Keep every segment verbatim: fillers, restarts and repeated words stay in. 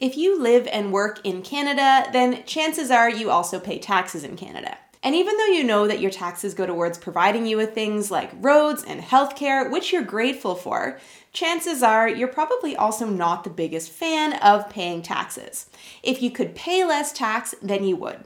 If you live and work in Canada, then chances are you also pay taxes in Canada. And even though you know that your taxes go towards providing you with things like roads and healthcare, which you're grateful for, chances are you're probably also not the biggest fan of paying taxes. If you could pay less tax, then you would.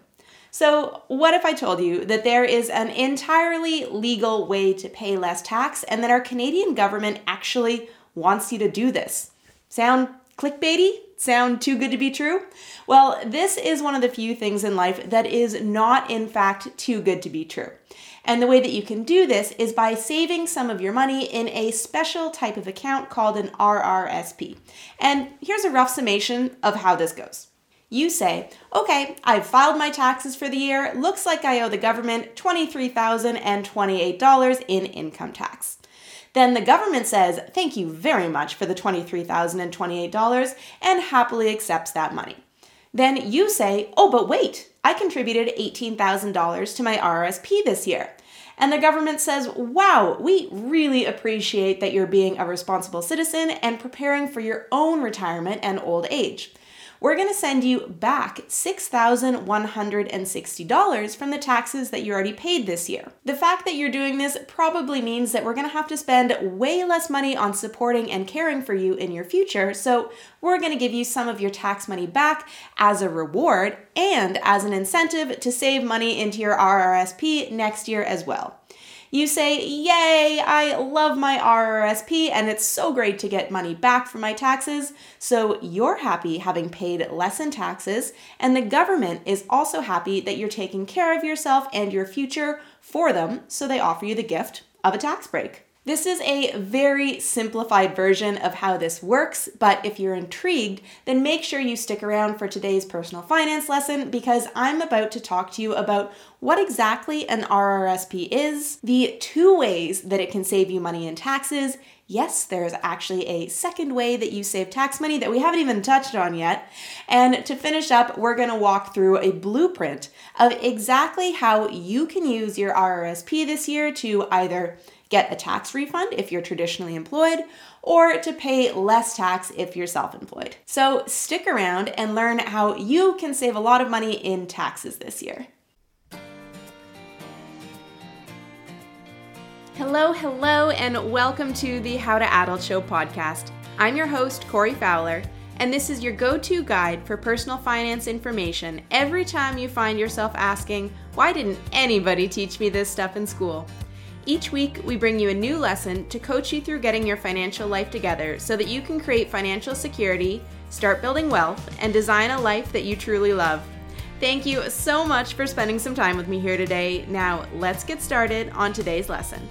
So what if I told you that there is an entirely legal way to pay less tax and that our Canadian government actually wants you to do this? Sound clickbaity? Sound too good to be true? Well, this is one of the few things in life that is not, in fact, too good to be true. And the way that you can do this is by saving some of your money in a special type of account called an R R S P. And here's a rough summation of how this goes. You say, okay, I've filed my taxes for the year. Looks like I owe the government twenty-three thousand twenty-eight dollars in income tax. Then the government says, thank you very much for the twenty-three thousand twenty-eight dollars and happily accepts that money. Then you say, oh, but wait, I contributed eighteen thousand dollars to my R R S P this year. And the government says, wow, we really appreciate that you're being a responsible citizen and preparing for your own retirement and old age. We're going to send you back six thousand one hundred sixty dollars from the taxes that you already paid this year. The fact that you're doing this probably means that we're going to have to spend way less money on supporting and caring for you in your future, so we're going to give you some of your tax money back as a reward and as an incentive to save money into your R R S P next year as well. You say, yay, I love my R R S P and it's so great to get money back for my taxes. So you're happy having paid less in taxes and the government is also happy that you're taking care of yourself and your future for them, so they offer you the gift of a tax break. This is a very simplified version of how this works, but if you're intrigued, then make sure you stick around for today's personal finance lesson because I'm about to talk to you about what exactly an R R S P is, the two ways that it can save you money in taxes. Yes, there's actually a second way that you save tax money that we haven't even touched on yet. And to finish up, we're going to walk through a blueprint of exactly how you can use your R R S P this year to either get a tax refund if you're traditionally employed, or to pay less tax if you're self-employed. So stick around and learn how you can save a lot of money in taxes this year. Hello, hello, and welcome to the How to Adult Show podcast. I'm your host, Corey Fowler, and this is your go-to guide for personal finance information every time you find yourself asking, why didn't anybody teach me this stuff in school? Each week, we bring you a new lesson to coach you through getting your financial life together so that you can create financial security, start building wealth, and design a life that you truly love. Thank you so much for spending some time with me here today. Now, let's get started on today's lesson.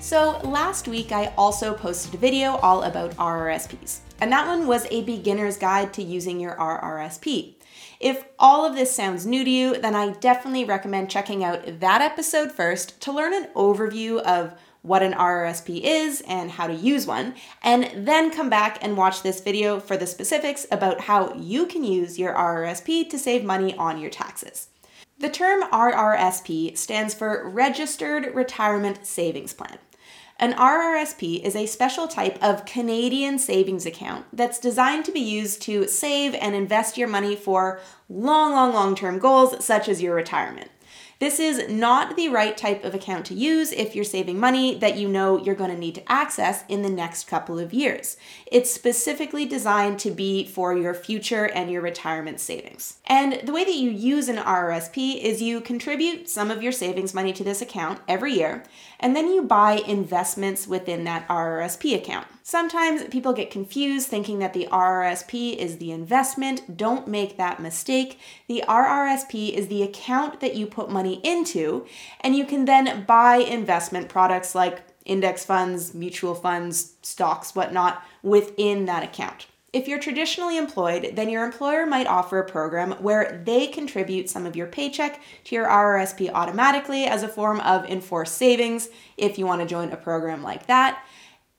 So last week, I also posted a video all about R R S Ps, and that one was a beginner's guide to using your R R S P. If all of this sounds new to you, then I definitely recommend checking out that episode first to learn an overview of what an R R S P is and how to use one, and then come back and watch this video for the specifics about how you can use your R R S P to save money on your taxes. The term R R S P stands for Registered Retirement Savings Plan. An R R S P is a special type of Canadian savings account that's designed to be used to save and invest your money for long, long, long-term goals such as your retirement. This is not the right type of account to use if you're saving money that you know you're going to need to access in the next couple of years. It's specifically designed to be for your future and your retirement savings. And the way that you use an R R S P is you contribute some of your savings money to this account every year, and then you buy investments within that R R S P account. Sometimes people get confused thinking that the R R S P is the investment. Don't make that mistake. The R R S P is the account that you put money into, and you can then buy investment products like index funds, mutual funds, stocks, whatnot, within that account. If you're traditionally employed, then your employer might offer a program where they contribute some of your paycheck to your R R S P automatically as a form of enforced savings if you want to join a program like that.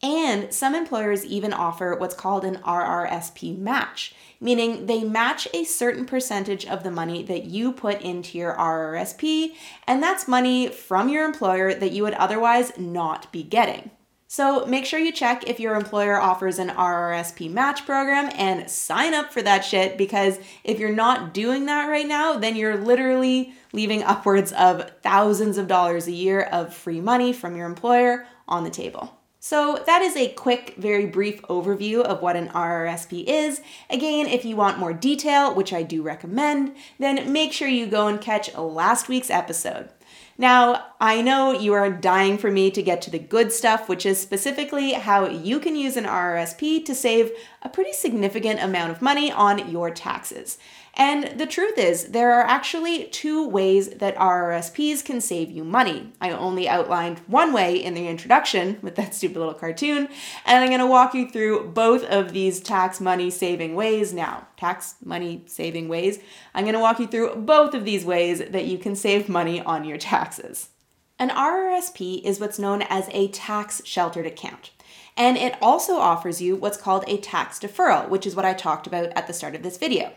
And some employers even offer what's called an R R S P match, meaning they match a certain percentage of the money that you put into your R R S P, and that's money from your employer that you would otherwise not be getting. So make sure you check if your employer offers an R R S P match program and sign up for that shit, because if you're not doing that right now, then you're literally leaving upwards of thousands of dollars a year of free money from your employer on the table. So that is a quick, very brief overview of what an R R S P is. Again, if you want more detail, which I do recommend, then make sure you go and catch last week's episode. Now, I know you are dying for me to get to the good stuff, which is specifically how you can use an R R S P to save a pretty significant amount of money on your taxes. And the truth is, there are actually two ways that R R S Ps can save you money. I only outlined one way in the introduction with that stupid little cartoon, and I'm going to walk you through both of these tax money saving ways now. Tax money saving ways. I'm going to walk you through both of these ways that you can save money on your taxes. An R R S P is what's known as a tax-sheltered account. And it also offers you what's called a tax deferral, which is what I talked about at the start of this video.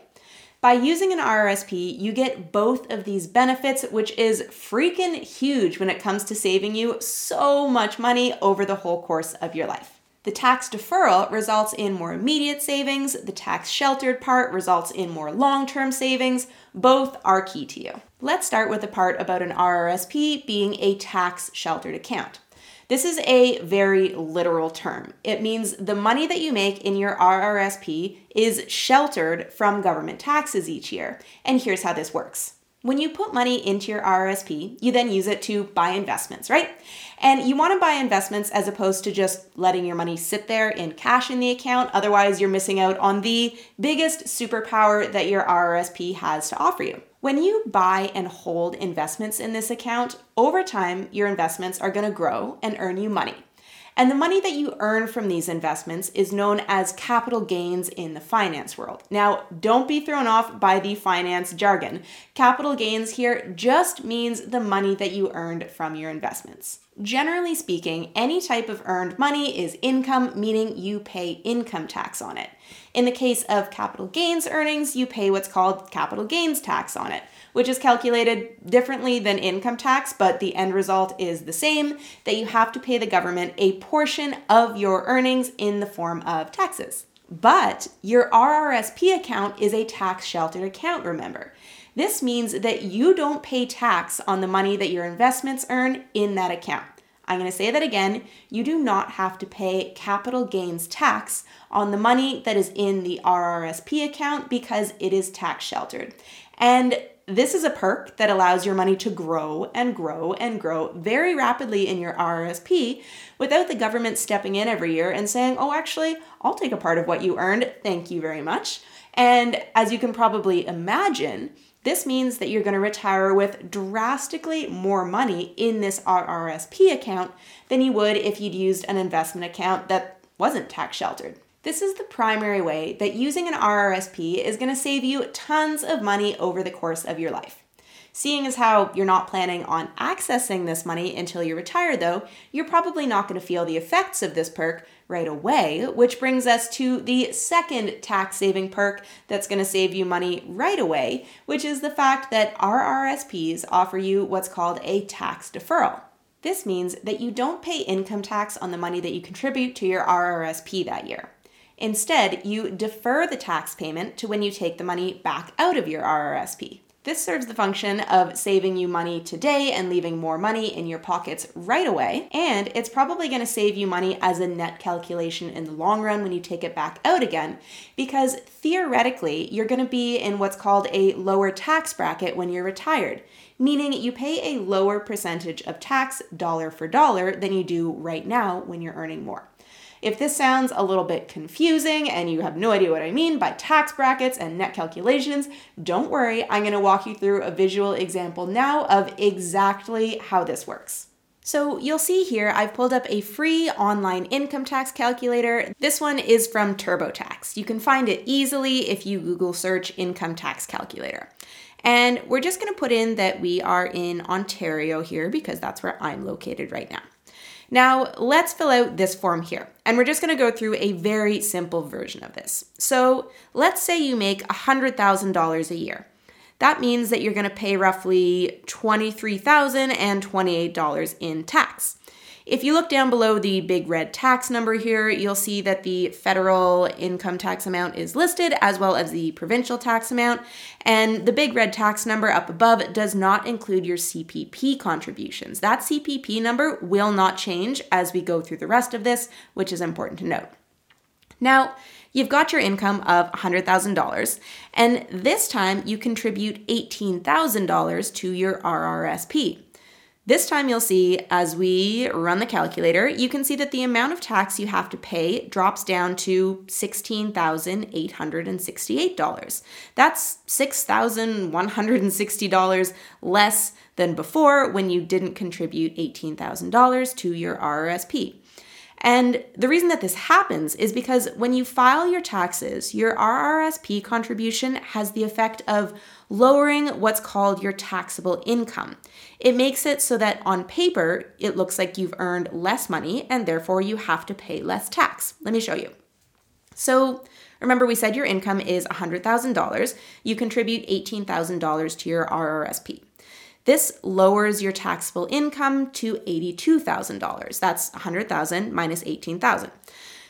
By using an R R S P, you get both of these benefits, which is freaking huge when it comes to saving you so much money over the whole course of your life. The tax deferral results in more immediate savings. The tax sheltered part results in more long-term savings. Both are key to you. Let's start with the part about an R R S P being a tax sheltered account. This is a very literal term. It means the money that you make in your R R S P is sheltered from government taxes each year. And here's how this works. When you put money into your R R S P, you then use it to buy investments, right? And you want to buy investments as opposed to just letting your money sit there in cash in the account. Otherwise, you're missing out on the biggest superpower that your R R S P has to offer you. When you buy and hold investments in this account, over time, your investments are going to grow and earn you money. And the money that you earn from these investments is known as capital gains in the finance world. Now, don't be thrown off by the finance jargon. Capital gains here just means the money that you earned from your investments. Generally speaking, any type of earned money is income, meaning you pay income tax on it. In the case of capital gains earnings, you pay what's called capital gains tax on it, which is calculated differently than income tax, but the end result is the same, that you have to pay the government a portion of your earnings in the form of taxes. But your R R S P account is a tax-sheltered account, remember. This means that you don't pay tax on the money that your investments earn in that account. I'm going to say that again. You do not have to pay capital gains tax on the money that is in the R R S P account because it is tax sheltered. And this is a perk that allows your money to grow and grow and grow very rapidly in your R R S P without the government stepping in every year and saying, oh, actually, I'll take a part of what you earned. Thank you very much. And as you can probably imagine, this means that you're going to retire with drastically more money in this R R S P account than you would if you'd used an investment account that wasn't tax sheltered. This is the primary way that using an R R S P is going to save you tons of money over the course of your life. Seeing as how you're not planning on accessing this money until you retire, though, you're probably not going to feel the effects of this perk right away, which brings us to the second tax-saving perk that's going to save you money right away, which is the fact that R R S Ps offer you what's called a tax deferral. This means that you don't pay income tax on the money that you contribute to your R R S P that year. Instead, you defer the tax payment to when you take the money back out of your R R S P. This serves the function of saving you money today and leaving more money in your pockets right away. And it's probably going to save you money as a net calculation in the long run when you take it back out again, because theoretically, you're going to be in what's called a lower tax bracket when you're retired, meaning you pay a lower percentage of tax dollar for dollar than you do right now when you're earning more. If this sounds a little bit confusing and you have no idea what I mean by tax brackets and net calculations, don't worry, I'm going to walk you through a visual example now of exactly how this works. So you'll see here, I've pulled up a free online income tax calculator. This one is from TurboTax. You can find it easily if you Google search income tax calculator. And we're just going to put in that we are in Ontario here because that's where I'm located right now. Now, let's fill out this form here, and we're just going to go through a very simple version of this. So let's say you make one hundred thousand dollars a year. That means that you're going to pay roughly twenty-three thousand twenty-eight dollars in tax. If you look down below the big red tax number here, you'll see that the federal income tax amount is listed as well as the provincial tax amount. And the big red tax number up above does not include your C P P contributions. That C P P number will not change as we go through the rest of this, which is important to note. Now, you've got your income of one hundred thousand dollars, and this time you contribute eighteen thousand dollars to your R R S P. This time you'll see, as we run the calculator, you can see that the amount of tax you have to pay drops down to sixteen thousand eight hundred sixty-eight dollars. That's six thousand one hundred sixty dollars less than before when you didn't contribute eighteen thousand dollars to your R R S P. And the reason that this happens is because when you file your taxes, your R R S P contribution has the effect of lowering what's called your taxable income. It makes it so that on paper, it looks like you've earned less money and therefore you have to pay less tax. Let me show you. So remember, we said your income is one hundred thousand dollars. You contribute eighteen thousand dollars to your R R S P. This lowers your taxable income to eighty-two thousand dollars. That's one hundred thousand dollars minus eighteen thousand dollars.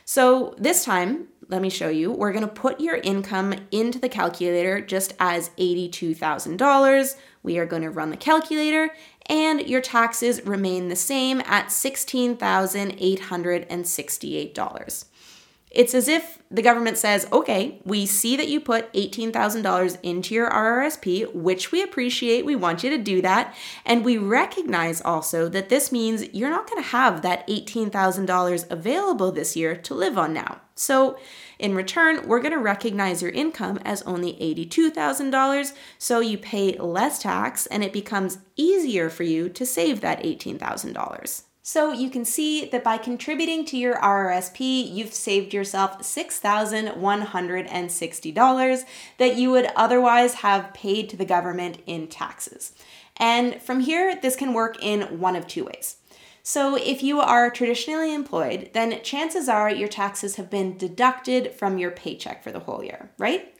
So this time, let me show you, we're going to put your income into the calculator just as eighty-two thousand dollars. We are going to run the calculator, and your taxes remain the same at sixteen thousand eight hundred sixty-eight dollars. It's as if the government says, okay, we see that you put eighteen thousand dollars into your R R S P, which we appreciate. We want you to do that. And we recognize also that this means you're not going to have that eighteen thousand dollars available this year to live on now. So in return, we're going to recognize your income as only eighty-two thousand dollars. So you pay less tax and it becomes easier for you to save that eighteen thousand dollars. So you can see that by contributing to your R R S P, you've saved yourself six thousand one hundred sixty dollars that you would otherwise have paid to the government in taxes. And from here, this can work in one of two ways. So if you are traditionally employed, then chances are your taxes have been deducted from your paycheck for the whole year, right?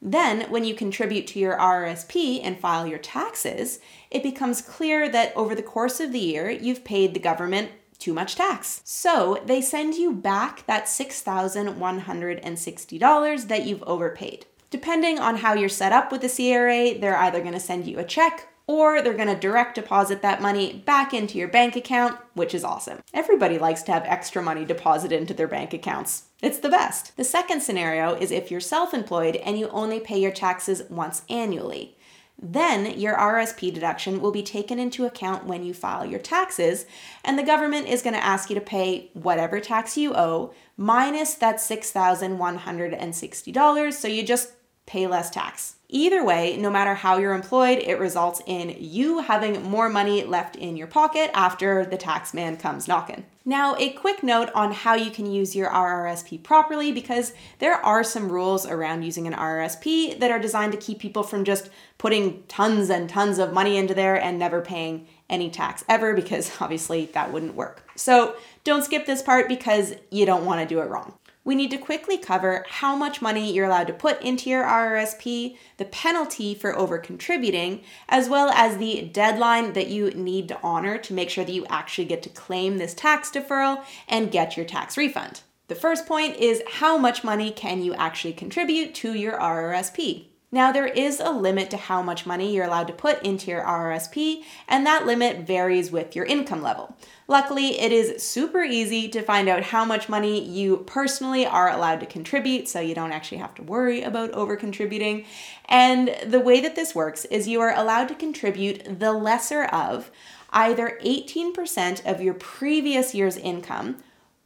Then when you contribute to your R R S P and file your taxes, it becomes clear that over the course of the year, you've paid the government too much tax. So they send you back that six thousand one hundred sixty dollars that you've overpaid. Depending on how you're set up with the C R A, they're either going to send you a check or they're going to direct deposit that money back into your bank account, which is awesome. Everybody likes to have extra money deposited into their bank accounts. It's the best. The second scenario is if you're self-employed and you only pay your taxes once annually. Then your R R S P deduction will be taken into account when you file your taxes, and the government is going to ask you to pay whatever tax you owe minus that six thousand one hundred sixty dollars, so you just pay less tax. Either way, no matter how you're employed, it results in you having more money left in your pocket after the tax man comes knocking. Now, a quick note on how you can use your R R S P properly, because there are some rules around using an R R S P that are designed to keep people from just putting tons and tons of money into there and never paying any tax ever, because obviously that wouldn't work. So don't skip this part because you don't want to do it wrong. We need to quickly cover how much money you're allowed to put into your R R S P, the penalty for over-contributing, as well as the deadline that you need to honor to make sure that you actually get to claim this tax deferral and get your tax refund. The first point is how much money can you actually contribute to your R R S P? Now, there is a limit to how much money you're allowed to put into your R R S P, and that limit varies with your income level. Luckily, it is super easy to find out how much money you personally are allowed to contribute, so you don't actually have to worry about over-contributing. And the way that this works is you are allowed to contribute the lesser of either eighteen percent of your previous year's income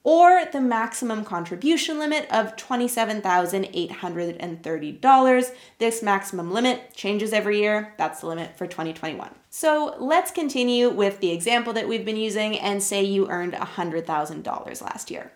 or the maximum contribution limit of twenty-seven thousand eight hundred thirty dollars. This maximum limit changes every year. That's the limit for twenty twenty-one. So let's continue with the example that we've been using and say you earned one hundred thousand dollars last year.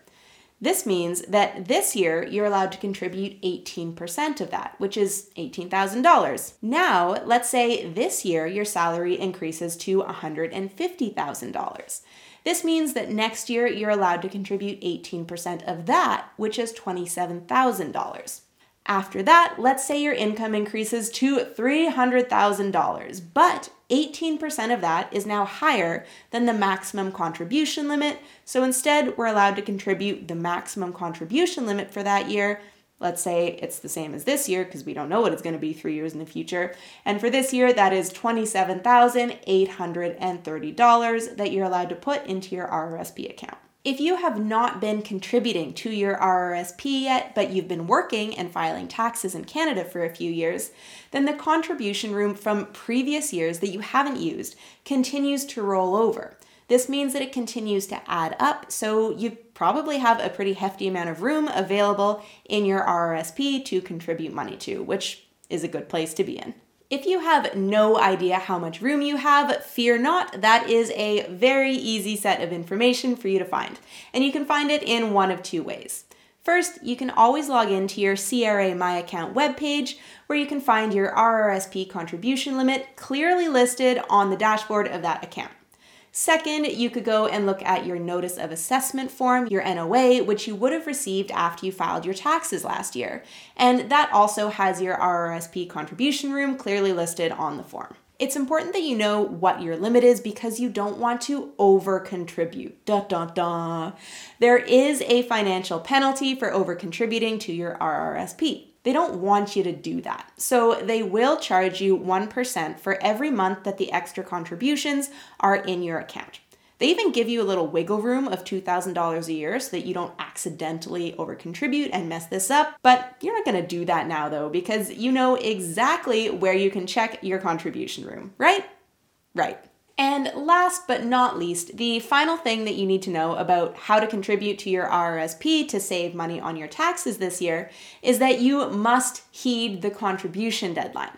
This means that this year you're allowed to contribute eighteen percent of that, which is eighteen thousand dollars. Now, let's say this year your salary increases to one hundred fifty thousand dollars. This means that next year you're allowed to contribute eighteen percent of that, which is twenty-seven thousand dollars. After that, let's say your income increases to three hundred thousand dollars, but eighteen percent of that is now higher than the maximum contribution limit. So instead, we're allowed to contribute the maximum contribution limit for that year. Let's say it's the same as this year because we don't know what it's going to be three years in the future. And for this year, that is twenty-seven thousand eight hundred thirty dollars that you're allowed to put into your R R S P account. If you have not been contributing to your R R S P yet, but you've been working and filing taxes in Canada for a few years, then the contribution room from previous years that you haven't used continues to roll over. This means that it continues to add up, so you probably have a pretty hefty amount of room available in your R R S P to contribute money to, which is a good place to be in. If you have no idea how much room you have, fear not, that is a very easy set of information for you to find, and you can find it in one of two ways. First, you can always log into your C R A My Account webpage, where you can find your R R S P contribution limit clearly listed on the dashboard of that account. Second, you could go and look at your Notice of Assessment form, your N O A, which you would have received after you filed your taxes last year. And that also has your R R S P contribution room clearly listed on the form. It's important that you know what your limit is because you don't want to over-contribute. Da, da, da. There is a financial penalty for over-contributing to your R R S P. They don't want you to do that. So they will charge you one percent for every month that the extra contributions are in your account. They even give you a little wiggle room of two thousand dollars a year so that you don't accidentally overcontribute and mess this up. But you're not going to do that now though, because you know exactly where you can check your contribution room, right? Right. And last but not least, the final thing that you need to know about how to contribute to your R R S P to save money on your taxes this year is that you must heed the contribution deadline.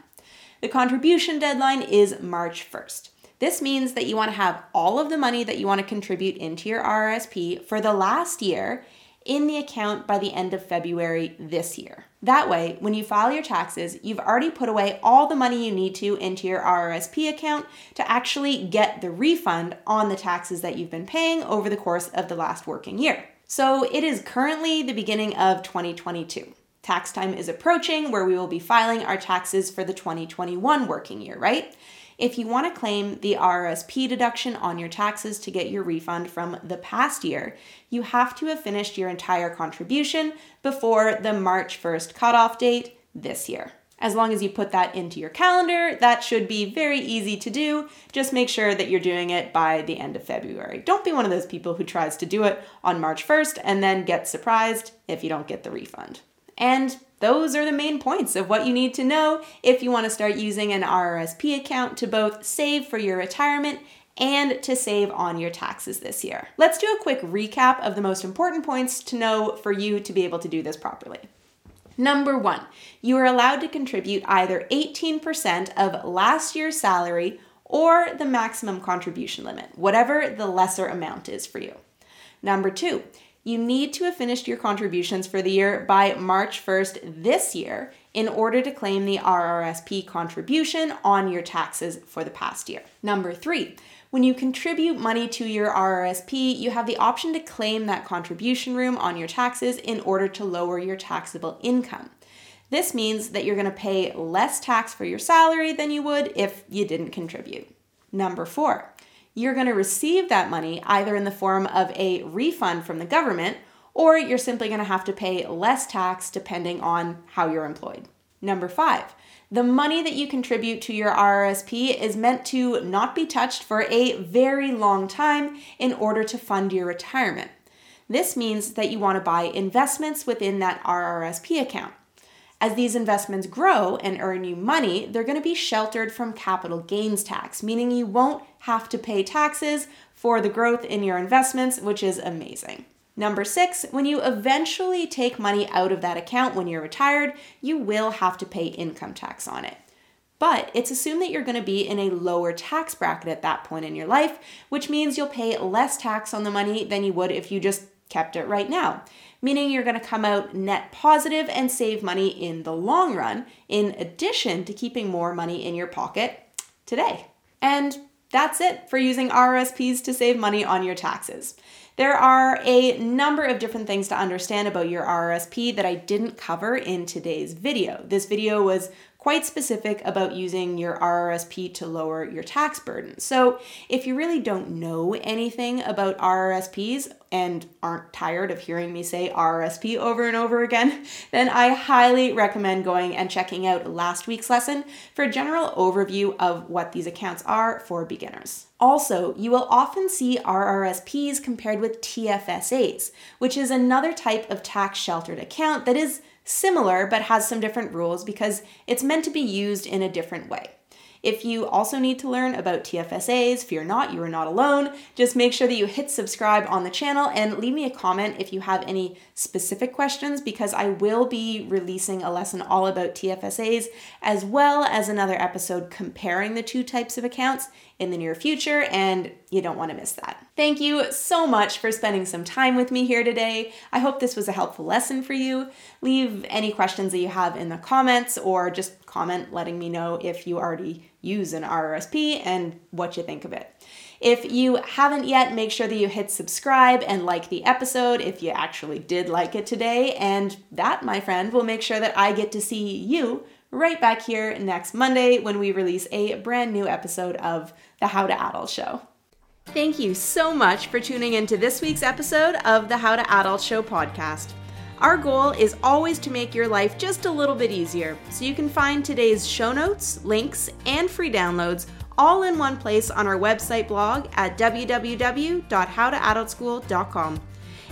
The contribution deadline is March first. This means that you want to have all of the money that you want to contribute into your R R S P for the last year in the account by the end of February this year. That way, when you file your taxes, you've already put away all the money you need to into your R R S P account to actually get the refund on the taxes that you've been paying over the course of the last working year. So it is currently the beginning of twenty twenty-two. Tax time is approaching where we will be filing our taxes for the twenty twenty-one working year, right? If you want to claim the R R S P deduction on your taxes to get your refund from the past year, you have to have finished your entire contribution before the March first cutoff date this year. As long as you put that into your calendar, that should be very easy to do. Just make sure that you're doing it by the end of February. Don't be one of those people who tries to do it on March first and then gets surprised if you don't get the refund. And those are the main points of what you need to know if you want to start using an R R S P account to both save for your retirement and to save on your taxes this year. Let's do a quick recap of the most important points to know for you to be able to do this properly. Number one, you are allowed to contribute either eighteen percent of last year's salary or the maximum contribution limit, whatever the lesser amount is for you. Number two, you need to have finished your contributions for the year by March first this year in order to claim the R R S P contribution on your taxes for the past year. Number three, when you contribute money to your R R S P, you have the option to claim that contribution room on your taxes in order to lower your taxable income. This means that you're going to pay less tax for your salary than you would if you didn't contribute. Number four, you're going to receive that money either in the form of a refund from the government, or you're simply going to have to pay less tax depending on how you're employed. Number five, the money that you contribute to your R R S P is meant to not be touched for a very long time in order to fund your retirement. This means that you want to buy investments within that R R S P account. As these investments grow and earn you money, they're going to be sheltered from capital gains tax, meaning you won't have to pay taxes for the growth in your investments, which is amazing. Number six, when you eventually take money out of that account when you're retired, you will have to pay income tax on it. But it's assumed that you're going to be in a lower tax bracket at that point in your life, which means you'll pay less tax on the money than you would if you just kept it right now, meaning you're going to come out net positive and save money in the long run, in addition to keeping more money in your pocket today. And that's it for using R R S Ps to save money on your taxes. There are a number of different things to understand about your R R S P that I didn't cover in today's video. This video was quite specific about using your R R S P to lower your tax burden. So if you really don't know anything about R R S Ps and aren't tired of hearing me say R R S P over and over again, then I highly recommend going and checking out last week's lesson for a general overview of what these accounts are for beginners. Also, you will often see R R S Ps compared with T F S As, which is another type of tax sheltered account that is similar, but has some different rules because it's meant to be used in a different way. If you also need to learn about T F S As, fear not, you are not alone. Just make sure that you hit subscribe on the channel and leave me a comment if you have any specific questions, because I will be releasing a lesson all about T F S As as well as another episode comparing the two types of accounts in the near future, and you don't want to miss that. Thank you so much for spending some time with me here today. I hope this was a helpful lesson for you. Leave any questions that you have in the comments, or just comment letting me know if you already use an R R S P and what you think of it. If you haven't yet, make sure that you hit subscribe and like the episode if you actually did like it today, and that, my friend, will make sure that I get to see you right back here next Monday when we release a brand new episode of the How to Adult Show. Thank you so much for tuning into this week's episode of the How to Adult Show podcast. Our goal is always to make your life just a little bit easier, so you can find today's show notes, links, and free downloads all in one place on our website blog at w w w dot how to adult school dot com.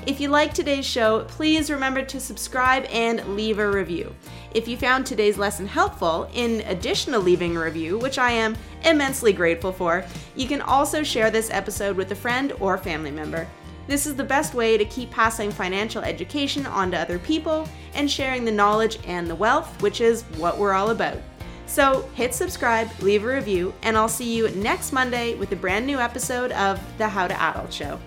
If you like today's show, please remember to subscribe and leave a review. If you found today's lesson helpful, in addition to leaving a review, which I am immensely grateful for, you can also share this episode with a friend or family member. This is the best way to keep passing financial education on to other people and sharing the knowledge and the wealth, which is what we're all about. So hit subscribe, leave a review, and I'll see you next Monday with a brand new episode of the How to Adult Show.